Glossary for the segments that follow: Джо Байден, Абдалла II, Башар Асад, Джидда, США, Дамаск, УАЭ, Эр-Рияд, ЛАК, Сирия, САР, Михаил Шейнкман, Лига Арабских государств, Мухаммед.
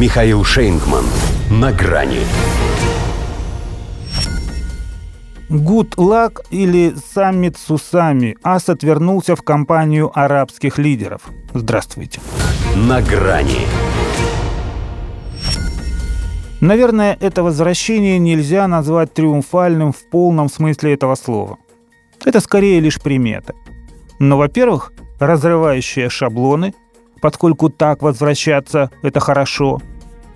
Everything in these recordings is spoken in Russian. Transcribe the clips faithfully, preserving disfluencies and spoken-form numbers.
Михаил Шейнкман. На грани. «Гуд лак» или «Саммит с усами». Асад вернулся в компанию арабских лидеров. Здравствуйте. «На грани». Наверное, это возвращение нельзя назвать триумфальным в полном смысле этого слова. Это скорее лишь примета. Но, во-первых, разрывающие шаблоны, поскольку так возвращаться – это хорошо.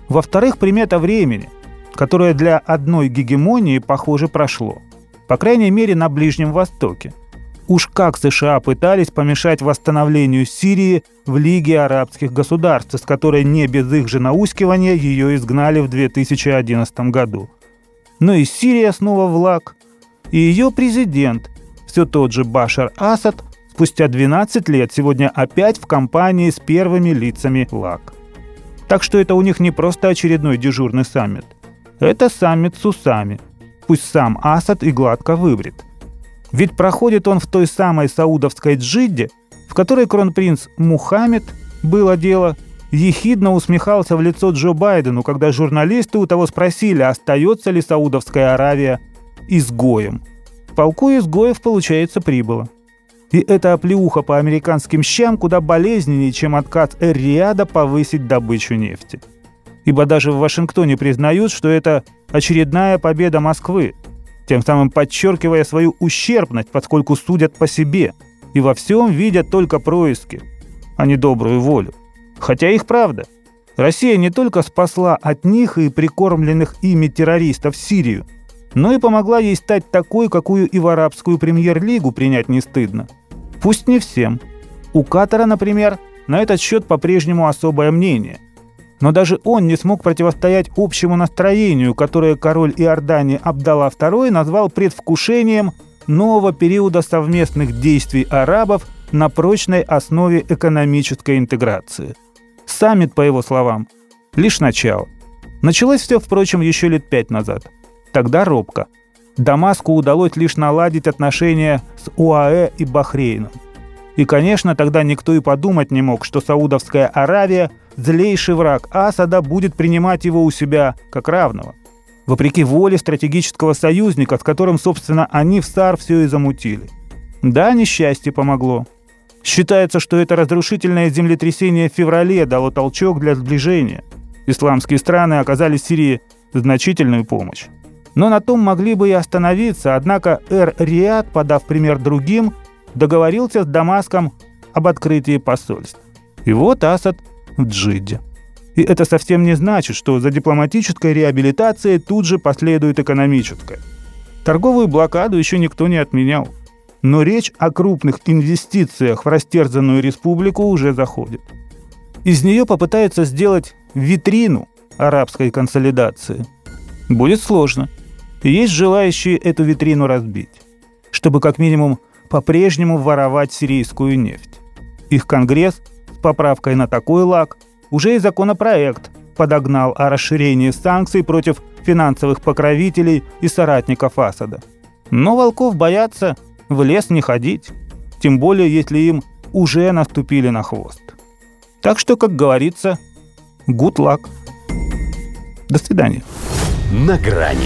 Во-вторых, примета времени, которое для одной гегемонии, похоже, прошло. По крайней мере, на Ближнем Востоке. Уж как США пытались помешать восстановлению Сирии в Лиге Арабских государств, из которой не без их же наускивания ее изгнали в две тысячи одиннадцатом году. Но и Сирия снова в ЛАК, и ее президент, все тот же Башар Асад, спустя двенадцать лет сегодня опять в компании с первыми лицами ЛАК. Так что это у них не просто очередной дежурный саммит. Это саммит с усами. Пусть сам Асад и гладко выбрит. Ведь проходит он в той самой саудовской Джидде, в которой кронпринц Мухаммед, было дело, ехидно усмехался в лицо Джо Байдену, когда журналисты у того спросили, остается ли Саудовская Аравия изгоем. Полку изгоев, получается, прибыло. И эта оплеуха по американским щам куда болезненнее, чем отказ Эр-Рияда повысить добычу нефти. Ибо даже в Вашингтоне признают, что это очередная победа Москвы, тем самым подчеркивая свою ущербность, поскольку судят по себе и во всем видят только происки, а не добрую волю. Хотя их правда. Россия не только спасла от них и прикормленных ими террористов Сирию, но и помогла ей стать такой, какую и в арабскую премьер-лигу принять не стыдно. Пусть не всем. У Катара, например, на этот счет по-прежнему особое мнение. Но даже он не смог противостоять общему настроению, которое король Иордании Абдалла Второй назвал предвкушением нового периода совместных действий арабов на прочной основе экономической интеграции. Саммит, по его словам, лишь начало. Началось все, впрочем, еще лет пять назад. Тогда робко. Дамаску удалось лишь наладить отношения с УАЭ и Бахрейном. И, конечно, тогда никто и подумать не мог, что Саудовская Аравия, злейший враг Асада, будет принимать его у себя как равного. Вопреки воле стратегического союзника, с которым, собственно, они в САР все и замутили. Да, несчастье помогло. Считается, что это разрушительное землетрясение в феврале дало толчок для сближения. Исламские страны оказали Сирии значительную помощь. Но на том могли бы и остановиться, однако Эр-Рияд, подав пример другим, договорился с Дамаском об открытии посольств. И вот Асад в Джидде. И это совсем не значит, что за дипломатической реабилитацией тут же последует экономическая. Торговую блокаду еще никто не отменял. Но речь о крупных инвестициях в растерзанную республику уже заходит. Из нее попытаются сделать витрину арабской консолидации. Будет сложно. И есть желающие эту витрину разбить, чтобы как минимум по-прежнему воровать сирийскую нефть. Их Конгресс с поправкой на такой лак уже и законопроект подогнал о расширении санкций против финансовых покровителей и соратников Асада. Но волков боятся, в лес не ходить, тем более если им уже наступили на хвост. Так что, как говорится, гуд лак. До свидания. На грани